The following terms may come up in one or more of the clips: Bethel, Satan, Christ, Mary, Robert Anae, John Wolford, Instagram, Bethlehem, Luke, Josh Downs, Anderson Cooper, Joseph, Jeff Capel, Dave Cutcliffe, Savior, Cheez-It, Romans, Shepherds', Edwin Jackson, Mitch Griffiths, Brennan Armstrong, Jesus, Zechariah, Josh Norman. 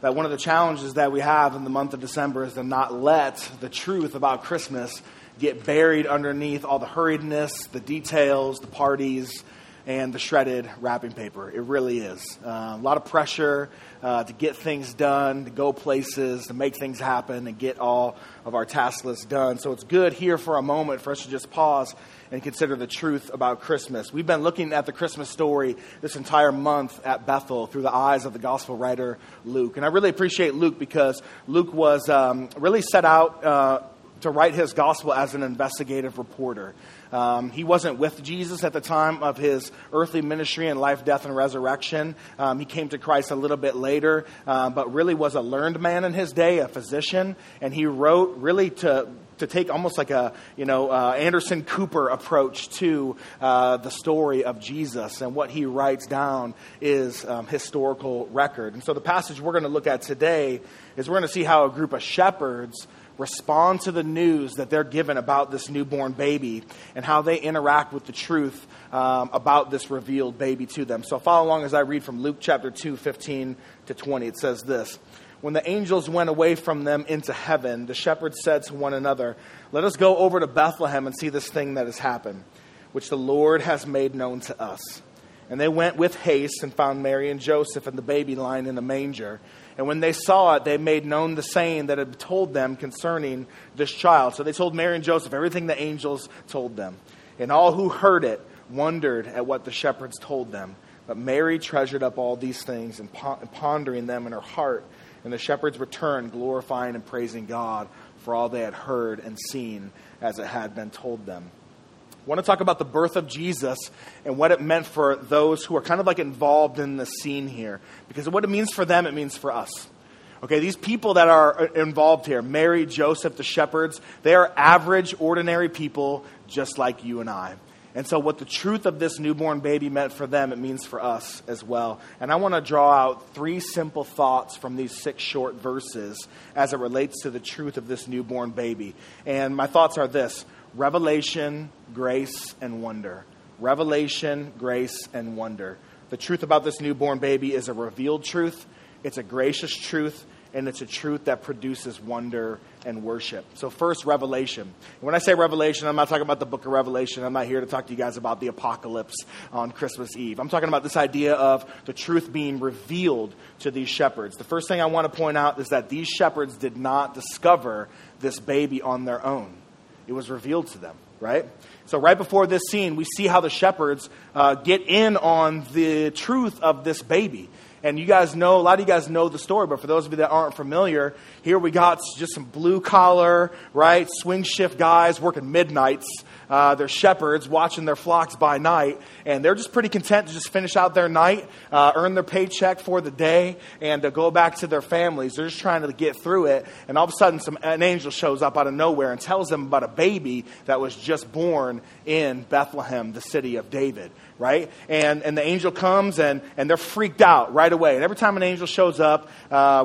that one of the challenges that we have in the month of December is to not let the truth about Christmas get buried underneath all the hurriedness, the details, the parties, and the shredded wrapping paper. It really is. A lot of pressure to get things done, to go places, to make things happen, and get all of our task lists done. So it's good here for a moment for us to just pause and consider the truth about Christmas. We've been looking at the Christmas story this entire month at Bethel through the eyes of the gospel writer Luke. And I really appreciate Luke because Luke was really set out to write his gospel as an investigative reporter. He wasn't with Jesus at the time of his earthly ministry and life, death, and resurrection. He came to Christ a little bit later, but really was a learned man in his day, a physician. And he wrote really to take almost like a, Anderson Cooper approach to the story of Jesus. And what he writes down is historical record. And so the passage we're going to look at today is we're going to see how a group of shepherds respond to the news that they're given about this newborn baby and how they interact with the truth about this revealed baby to them. So follow along as I read from Luke chapter 2, 15 to 20. It says this: "When the angels went away from them into heaven, the shepherds said to one another, 'Let us go over to Bethlehem and see this thing that has happened, which the Lord has made known to us.' And they went with haste and found Mary and Joseph and the baby lying in a manger. And when they saw it, they made known the saying that had told them concerning this child." So they told Mary and Joseph everything the angels told them. "And all who heard it wondered at what the shepherds told them. But Mary treasured up all these things and pondering them in her heart. And the shepherds returned, glorifying and praising God for all they had heard and seen as it had been told them." I want to talk about the birth of Jesus and what it meant for those who are kind of like involved in the scene here. Because what it means for them, it means for us. Okay, these people that are involved here, Mary, Joseph, the shepherds, they are average, ordinary people just like you and I. And so what the truth of this newborn baby meant for them, it means for us as well. And I want to draw out three simple thoughts from these 6 short verses as it relates to the truth of this newborn baby. And my thoughts are this: revelation, grace, and wonder. Revelation, grace, and wonder. The truth about this newborn baby is a revealed truth, it's a gracious truth, and it's a truth that produces wonder and worship. So first, revelation. When I say revelation, I'm not talking about the book of Revelation. I'm not here to talk to you guys about the apocalypse on Christmas Eve. I'm talking about this idea of the truth being revealed to these shepherds. The first thing I want to point out is that these shepherds did not discover this baby on their own. It was revealed to them, right? So right before this scene, we see how the shepherds get in on the truth of this baby. And you guys know, a lot of you guys know the story, but for those of you that aren't familiar, here we got just some blue collar, right, swing shift guys working midnights. They're shepherds watching their flocks by night, and they're just pretty content to just finish out their night, earn their paycheck for the day, and to go back to their families. They're just trying to get through it, and all of a sudden an angel shows up out of nowhere and tells them about a baby that was just born in Bethlehem, the city of David, right? And the angel comes, and they're freaked out right away. And every time an angel shows up,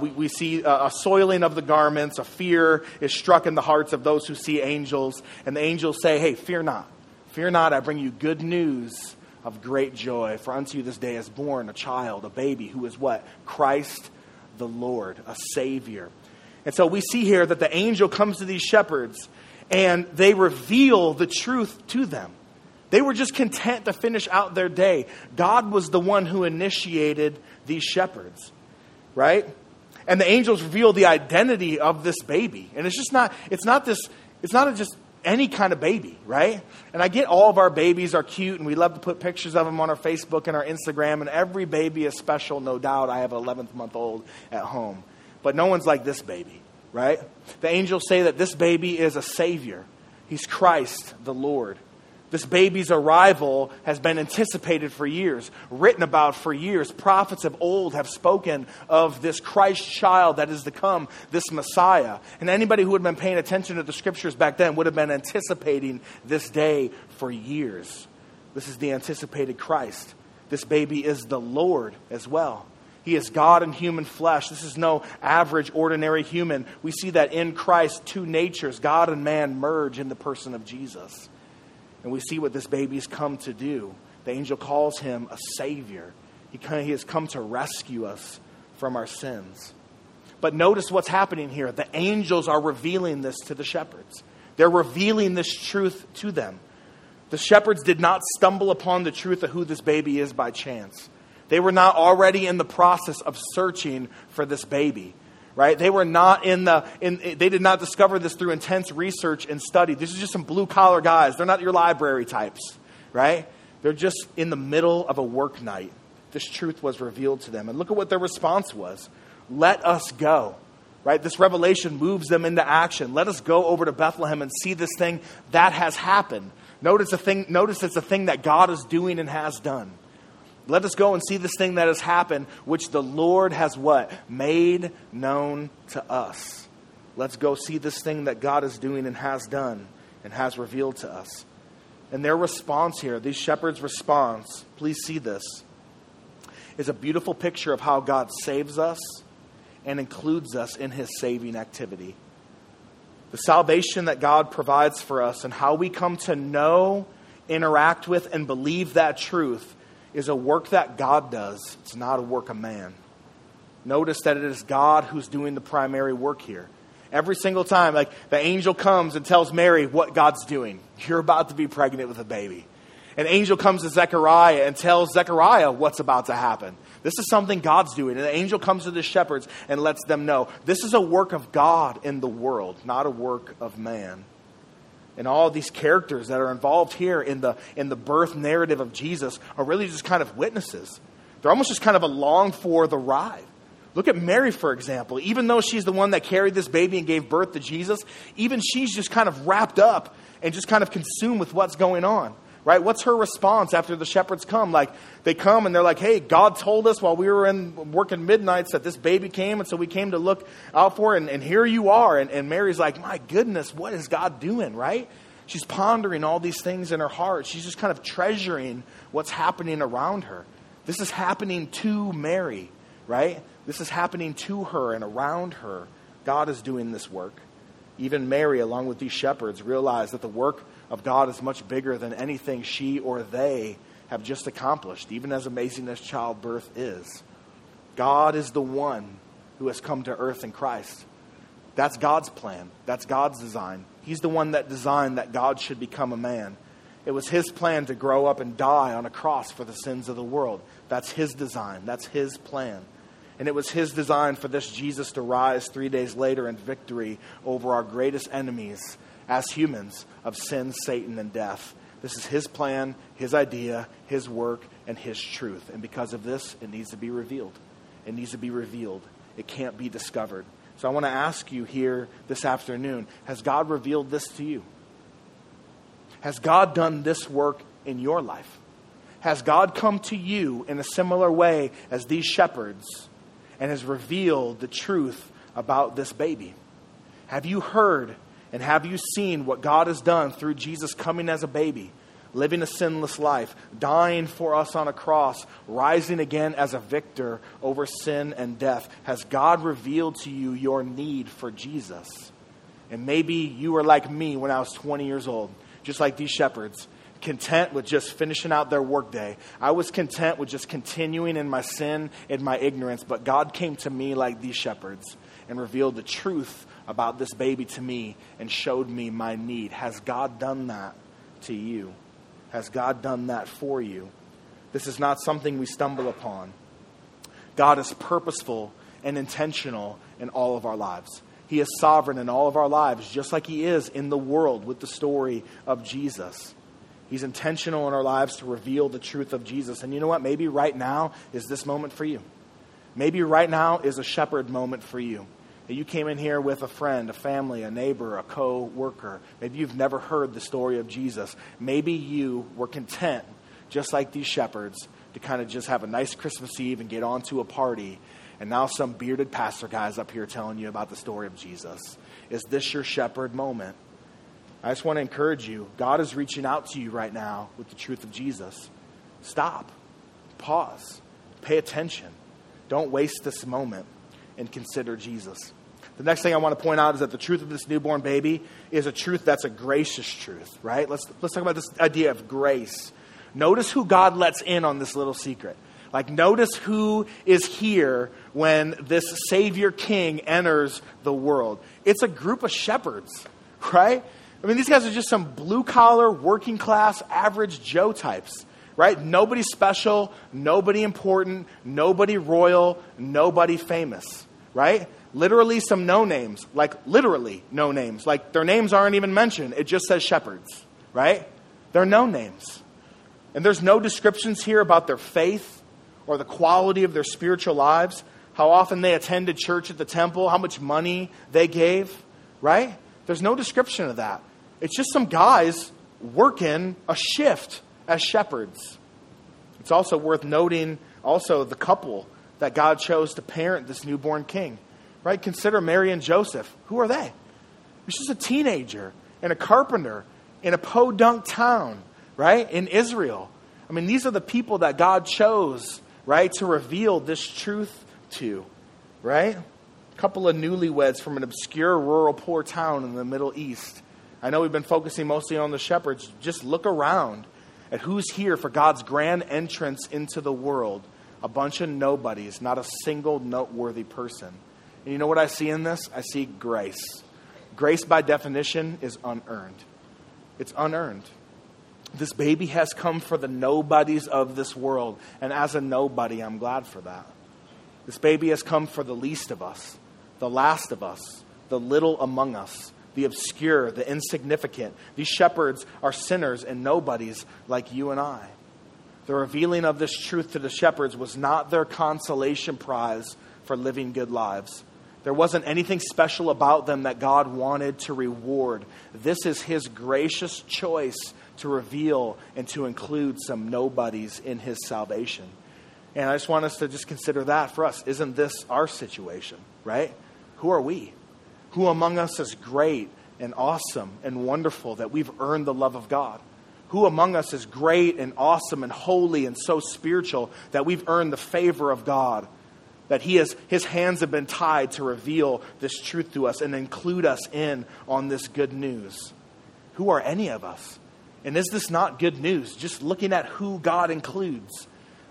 we see a soiling of the garments, a fear is struck in the hearts of those who see angels, and the angels say, "Hey, fear not, I bring you good news of great joy. For unto you this day is born a child, a baby, who is what? Christ the Lord, a Savior." And so we see here that the angel comes to these shepherds and they reveal the truth to them. They were just content to finish out their day. God was the one who initiated these shepherds, right? And the angels reveal the identity of this baby. And it's not just any kind of baby, right? And I get all of our babies are cute and we love to put pictures of them on our Facebook and our Instagram, and every baby is special, no doubt. I have an 11-month-old at home. But no one's like this baby, right? The angels say that this baby is a Savior. He's Christ the Lord. This baby's arrival has been anticipated for years, written about for years. Prophets of old have spoken of this Christ child that is to come, this Messiah. And anybody who had been paying attention to the scriptures back then would have been anticipating this day for years. This is the anticipated Christ. This baby is the Lord as well. He is God in human flesh. This is no average, ordinary human. We see that in Christ, two natures, God and man, merge in the person of Jesus. And we see what this baby's come to do. The angel calls him a Savior. He has come to rescue us from our sins. But notice what's happening here. The angels are revealing this to the shepherds. They're revealing this truth to them. The shepherds did not stumble upon the truth of who this baby is by chance. They were not already in the process of searching for this baby, right? They were not they did not discover this through intense research and study. This is just some blue collar guys. They're not your library types, right? They're just in the middle of a work night. This truth was revealed to them. And look at what their response was. Let us go, right? This revelation moves them into action. Let us go over to Bethlehem and see this thing that has happened. Notice it's a thing that God is doing and has done. Let us go and see this thing that has happened, which the Lord has what? Made known to us. Let's go see this thing that God is doing and has done and has revealed to us. And their response here, these shepherds' response, please see this, is a beautiful picture of how God saves us and includes us in his saving activity. The salvation that God provides for us and how we come to know, interact with, and believe that truth is a work that God does. It's not a work of man. Notice that it is God who's doing the primary work here. Every single time, like the angel comes and tells Mary what God's doing. You're about to be pregnant with a baby. An angel comes to Zechariah and tells Zechariah what's about to happen. This is something God's doing. And the angel comes to the shepherds and lets them know. This is a work of God in the world, not a work of man. And all these characters that are involved here in the birth narrative of Jesus are really just kind of witnesses. They're almost just kind of along for the ride. Look at Mary, for example. Even though she's the one that carried this baby and gave birth to Jesus, even she's just kind of wrapped up and just kind of consumed with what's going on. Right? What's her response after the shepherds come? Like they come and they're like, hey, God told us while we were in working midnights that this baby came. And so we came to look out for it. And here you are. And Mary's like, my goodness, what is God doing? Right? She's pondering all these things in her heart. She's just kind of treasuring what's happening around her. This is happening to Mary, right? This is happening to her and around her. God is doing this work. Even Mary, along with these shepherds, realized that the work of God is much bigger than anything she or they have just accomplished, even as amazing as childbirth is. God is the one who has come to earth in Christ. That's God's plan. That's God's design. He's the one that designed that God should become a man. It was his plan to grow up and die on a cross for the sins of the world. That's his design. That's his plan. And it was his design for this Jesus to rise 3 days later in victory over our greatest enemies as humans, of sin, Satan, and death. This is his plan, his idea, his work, and his truth. And because of this, it needs to be revealed. It needs to be revealed. It can't be discovered. So I want to ask you here this afternoon, has God revealed this to you? Has God done this work in your life? Has God come to you in a similar way as these shepherds and has revealed the truth about this baby? Have you heard and have you seen what God has done through Jesus coming as a baby, living a sinless life, dying for us on a cross, rising again as a victor over sin and death? Has God revealed to you your need for Jesus? And maybe you were like me when I was 20 years old, just like these shepherds, content with just finishing out their workday. I was content with just continuing in my sin and my ignorance, but God came to me like these shepherds and revealed the truth about this baby to me and showed me my need. Has God done that to you? Has God done that for you? This is not something we stumble upon. God is purposeful and intentional in all of our lives. He is sovereign in all of our lives, just like he is in the world with the story of Jesus. He's intentional in our lives to reveal the truth of Jesus. And you know what? Maybe right now is this moment for you. Maybe right now is a shepherd moment for you. You came in here with a friend, a family, a neighbor, a co-worker. Maybe you've never heard the story of Jesus. Maybe you were content, just like these shepherds, to kind of just have a nice Christmas Eve and get on to a party. And now some bearded pastor guy's up here telling you about the story of Jesus. Is this your shepherd moment? I just want to encourage you. God is reaching out to you right now with the truth of Jesus. Stop. Pause. Pay attention. Don't waste this moment and consider Jesus. The next thing I want to point out is that the truth of this newborn baby is a truth that's a gracious truth, right? Let's talk about this idea of grace. Notice who God lets in on this little secret. Like, notice who is here when this Savior King enters the world. It's a group of shepherds, right? I mean, these guys are just some blue-collar, working-class, average Joe types, right? Nobody special, nobody important, nobody royal, nobody famous, right? Literally some no-names, like their names aren't even mentioned. It just says shepherds, right? They're no-names. And there's no descriptions here about their faith or the quality of their spiritual lives, how often they attended church at the temple, how much money they gave, right? There's no description of that. It's just some guys working a shift as shepherds. It's also worth noting also the couple that God chose to parent this newborn king, right? Consider Mary and Joseph. Who are they? It's just a teenager and a carpenter in a podunk town, right? In Israel. I mean, these are the people that God chose, right, to reveal this truth to, right? A couple of newlyweds from an obscure, rural, poor town in the Middle East. I know we've been focusing mostly on the shepherds. Just look around at who's here for God's grand entrance into the world. A bunch of nobodies, not a single noteworthy person. And you know what I see in this? I see grace. Grace, by definition, is unearned. It's unearned. This baby has come for the nobodies of this world. And as a nobody, I'm glad for that. This baby has come for the least of us, the last of us, the little among us, the obscure, the insignificant. These shepherds are sinners and nobodies like you and I. The revealing of this truth to the shepherds was not their consolation prize for living good lives. There wasn't anything special about them that God wanted to reward. This is his gracious choice to reveal and to include some nobodies in his salvation. And I just want us to just consider that for us. Isn't this our situation, right? Who are we? Who among us is great and awesome and wonderful that we've earned the love of God? Who among us is great and awesome and holy and so spiritual that we've earned the favor of God? That his hands have been tied to reveal this truth to us and include us in on this good news. Who are any of us? And is this not good news? Just looking at who God includes.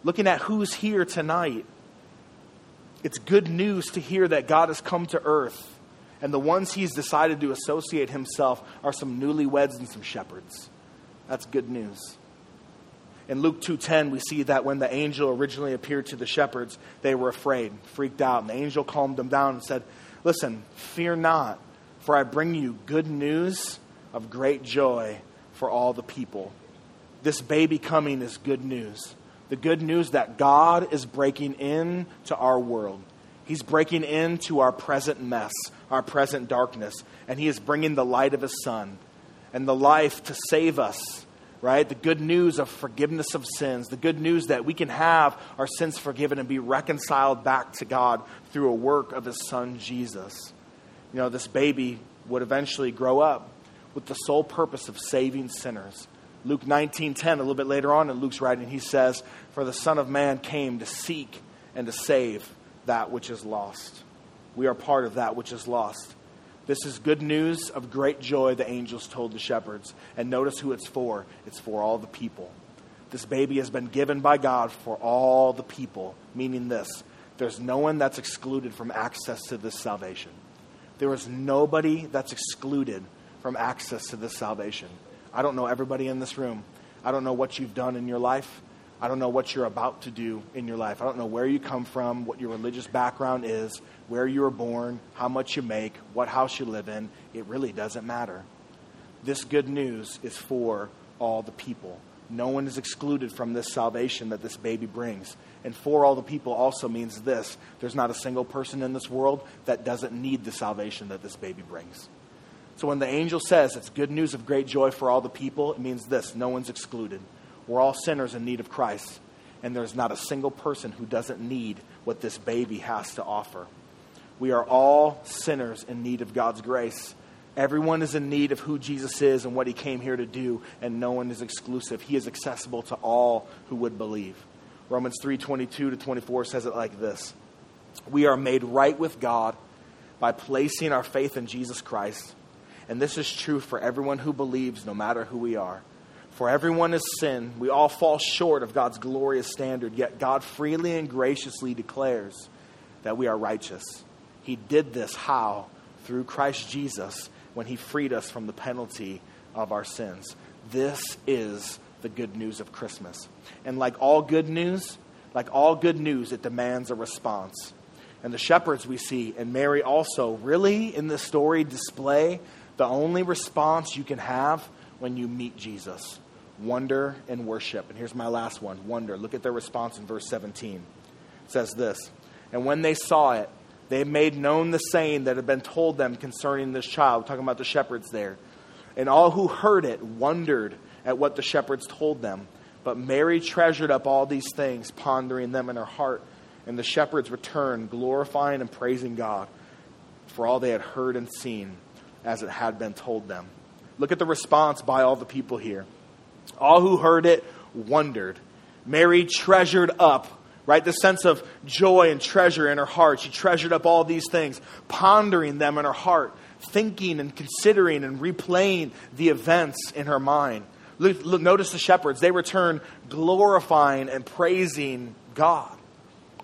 Looking at who's here tonight. It's good news to hear that God has come to earth. And the ones he's decided to associate himself are some newlyweds and some shepherds. That's good news. In Luke 2:10, we see that when the angel originally appeared to the shepherds, they were afraid, freaked out. And the angel calmed them down and said, "Listen, fear not, for I bring you good news of great joy for all the people." This baby coming is good news. The good news that God is breaking into our world. He's breaking into our present mess, our present darkness. And he is bringing the light of his son and the life to save us. Right? The good news of forgiveness of sins. The good news that we can have our sins forgiven and be reconciled back to God through a work of his son, Jesus. You know, this baby would eventually grow up with the sole purpose of saving sinners. Luke 19:10, a little bit later on in Luke's writing, he says, "For the Son of Man came to seek and to save that which is lost." We are part of that which is lost. This is good news of great joy, the angels told the shepherds. And notice who it's for. It's for all the people. This baby has been given by God for all the people, meaning this. There's no one that's excluded from access to this salvation. There is nobody that's excluded from access to this salvation. I don't know everybody in this room. I don't know what you've done in your life. I don't know what you're about to do in your life. I don't know where you come from, what your religious background is, where you were born, how much you make, what house you live in. It really doesn't matter. This good news is for all the people. No one is excluded from this salvation that this baby brings. And for all the people also means this. There's not a single person in this world that doesn't need the salvation that this baby brings. So when the angel says it's good news of great joy for all the people, it means this. No one's excluded. We're all sinners in need of Christ, and there's not a single person who doesn't need what this baby has to offer. We are all sinners in need of God's grace. Everyone is in need of who Jesus is and what he came here to do, and no one is exclusive. He is accessible to all who would believe. Romans 3:22-24 says it like this. We are made right with God by placing our faith in Jesus Christ, and this is true for everyone who believes, no matter who we are. For everyone has sinned. We all fall short of God's glorious standard, yet God freely and graciously declares that we are righteous. He did this how? Through Christ Jesus, when he freed us from the penalty of our sins. This is the good news of Christmas. And like all good news, it demands a response. And the shepherds we see, and Mary also, really in this story display the only response you can have when you meet Jesus. Wonder and worship. And here's my last one, wonder. Look at their response in verse 17. It says this, "And when they saw it, they made known the saying that had been told them concerning this child." We're talking about the shepherds there. "And all who heard it wondered at what the shepherds told them. But Mary treasured up all these things, pondering them in her heart. And the shepherds returned, glorifying and praising God for all they had heard and seen as it had been told them." Look at the response by all the people here. All who heard it wondered. Mary treasured up, right? The sense of joy and treasure in her heart. She treasured up all these things, pondering them in her heart, thinking and considering and replaying the events in her mind. Look, notice the shepherds. They return glorifying and praising God.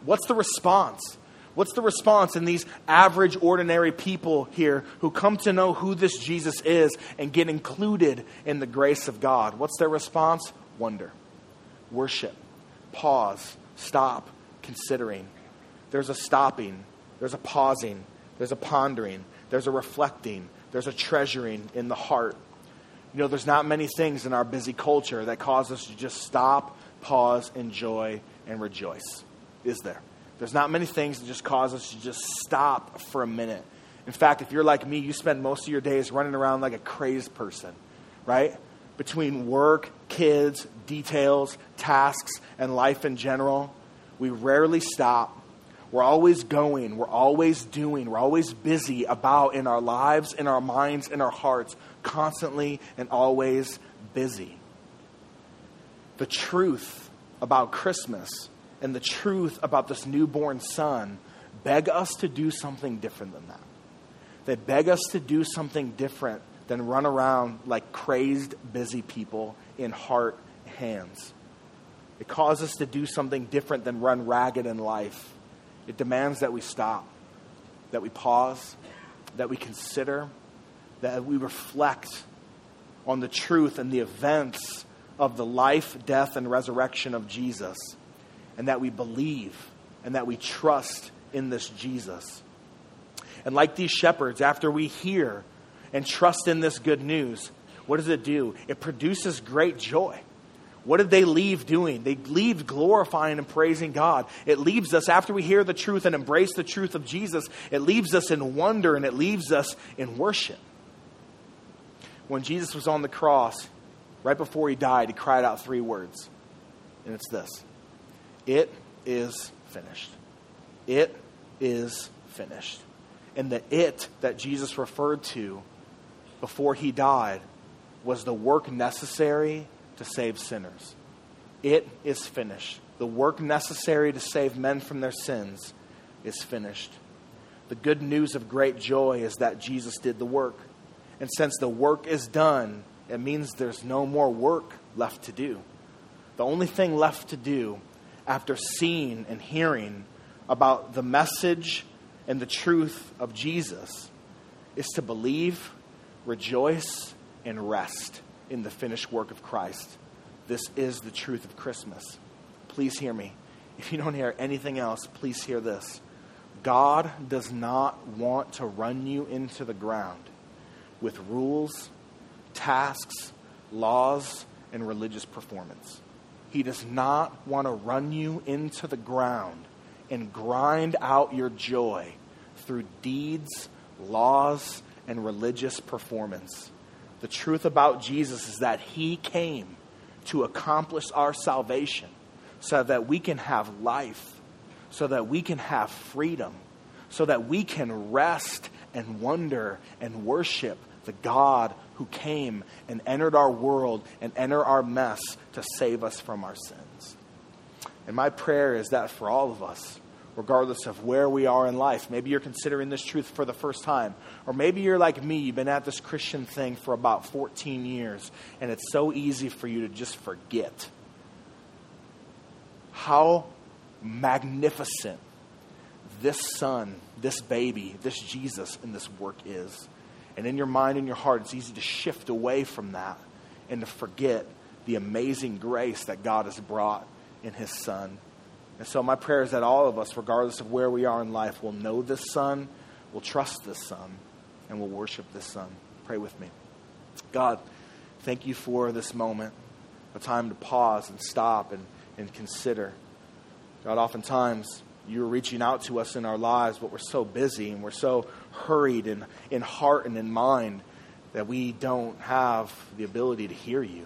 What's the response? What's the response in these average, ordinary people here who come to know who this Jesus is and get included in the grace of God? What's their response? Wonder, worship, pause, stop, considering. There's a stopping, there's a pausing, there's a pondering, there's a reflecting, there's a treasuring in the heart. You know, there's not many things in our busy culture that cause us to just stop, pause, enjoy, and rejoice, is there? There's not many things that just cause us to just stop for a minute. In fact, if you're like me, you spend most of your days running around like a crazed person, right? Between work, kids, details, tasks, and life in general, we rarely stop. We're always going. We're always doing. We're always busy about in our lives, in our minds, in our hearts, constantly and always busy. The truth about Christmas and the truth about this newborn son beg us to do something different than that. They beg us to do something different than run around like crazed, busy people in heart, hands. It calls us to do something different than run ragged in life. It demands that we stop, that we pause, that we consider, that we reflect on the truth and the events of the life, death, and resurrection of Jesus. And that we believe and that we trust in this Jesus. And like these shepherds, after we hear and trust in this good news, what does it do? It produces great joy. What did they leave doing? They leave glorifying and praising God. It leaves us, after we hear the truth and embrace the truth of Jesus, it leaves us in wonder and it leaves us in worship. When Jesus was on the cross, right before he died, he cried out three words. And it's this. It is finished. It is finished. And the it that Jesus referred to before he died was the work necessary to save sinners. It is finished. The work necessary to save men from their sins is finished. The good news of great joy is that Jesus did the work. And since the work is done, it means there's no more work left to do. The only thing left to do after seeing and hearing about the message and the truth of Jesus is to believe, rejoice, and rest in the finished work of Christ. This is the truth of Christmas. Please hear me. If you don't hear anything else, please hear this. God does not want to run you into the ground with rules, tasks, laws, and religious performance. He does not want to run you into the ground and grind out your joy through deeds, laws, and religious performance. The truth about Jesus is that he came to accomplish our salvation so that we can have life, so that we can have freedom, so that we can rest and wonder and worship the God who came and entered our world and entered our mess to save us from our sins. And my prayer is that for all of us, regardless of where we are in life, maybe you're considering this truth for the first time, or maybe you're like me, you've been at this Christian thing for about 14 years, and it's so easy for you to just forget how magnificent this son, this baby, this Jesus in this work is. And in your mind and your heart, it's easy to shift away from that and to forget the amazing grace that God has brought in his son. And so my prayer is that all of us, regardless of where we are in life, will know this son, will trust this son, and will worship this son. Pray with me. God, thank you for this moment, a time to pause and stop and consider. God, oftentimes you're reaching out to us in our lives, but we're so busy and we're so hurried and in heart and in mind that we don't have the ability to hear you.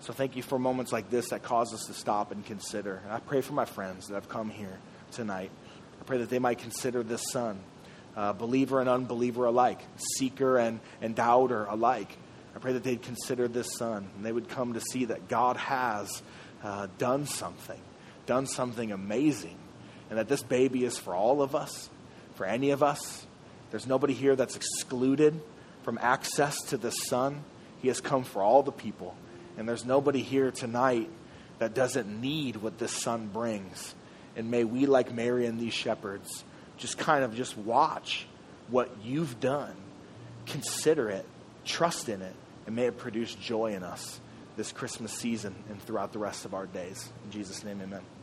So thank you for moments like this that cause us to stop and consider. And I pray for my friends that have come here tonight. I pray that they might consider this son, believer and unbeliever alike, seeker and doubter alike. I pray that they'd consider this son and they would come to see that God has done something amazing, and that this baby is for all of us, for any of us. There's nobody here that's excluded from access to this son. He has come for all the people. And there's nobody here tonight that doesn't need what this son brings. And may we, like Mary and these shepherds, just watch what you've done, consider it, trust in it, and may it produce joy in us this Christmas season and throughout the rest of our days. In Jesus' name, amen.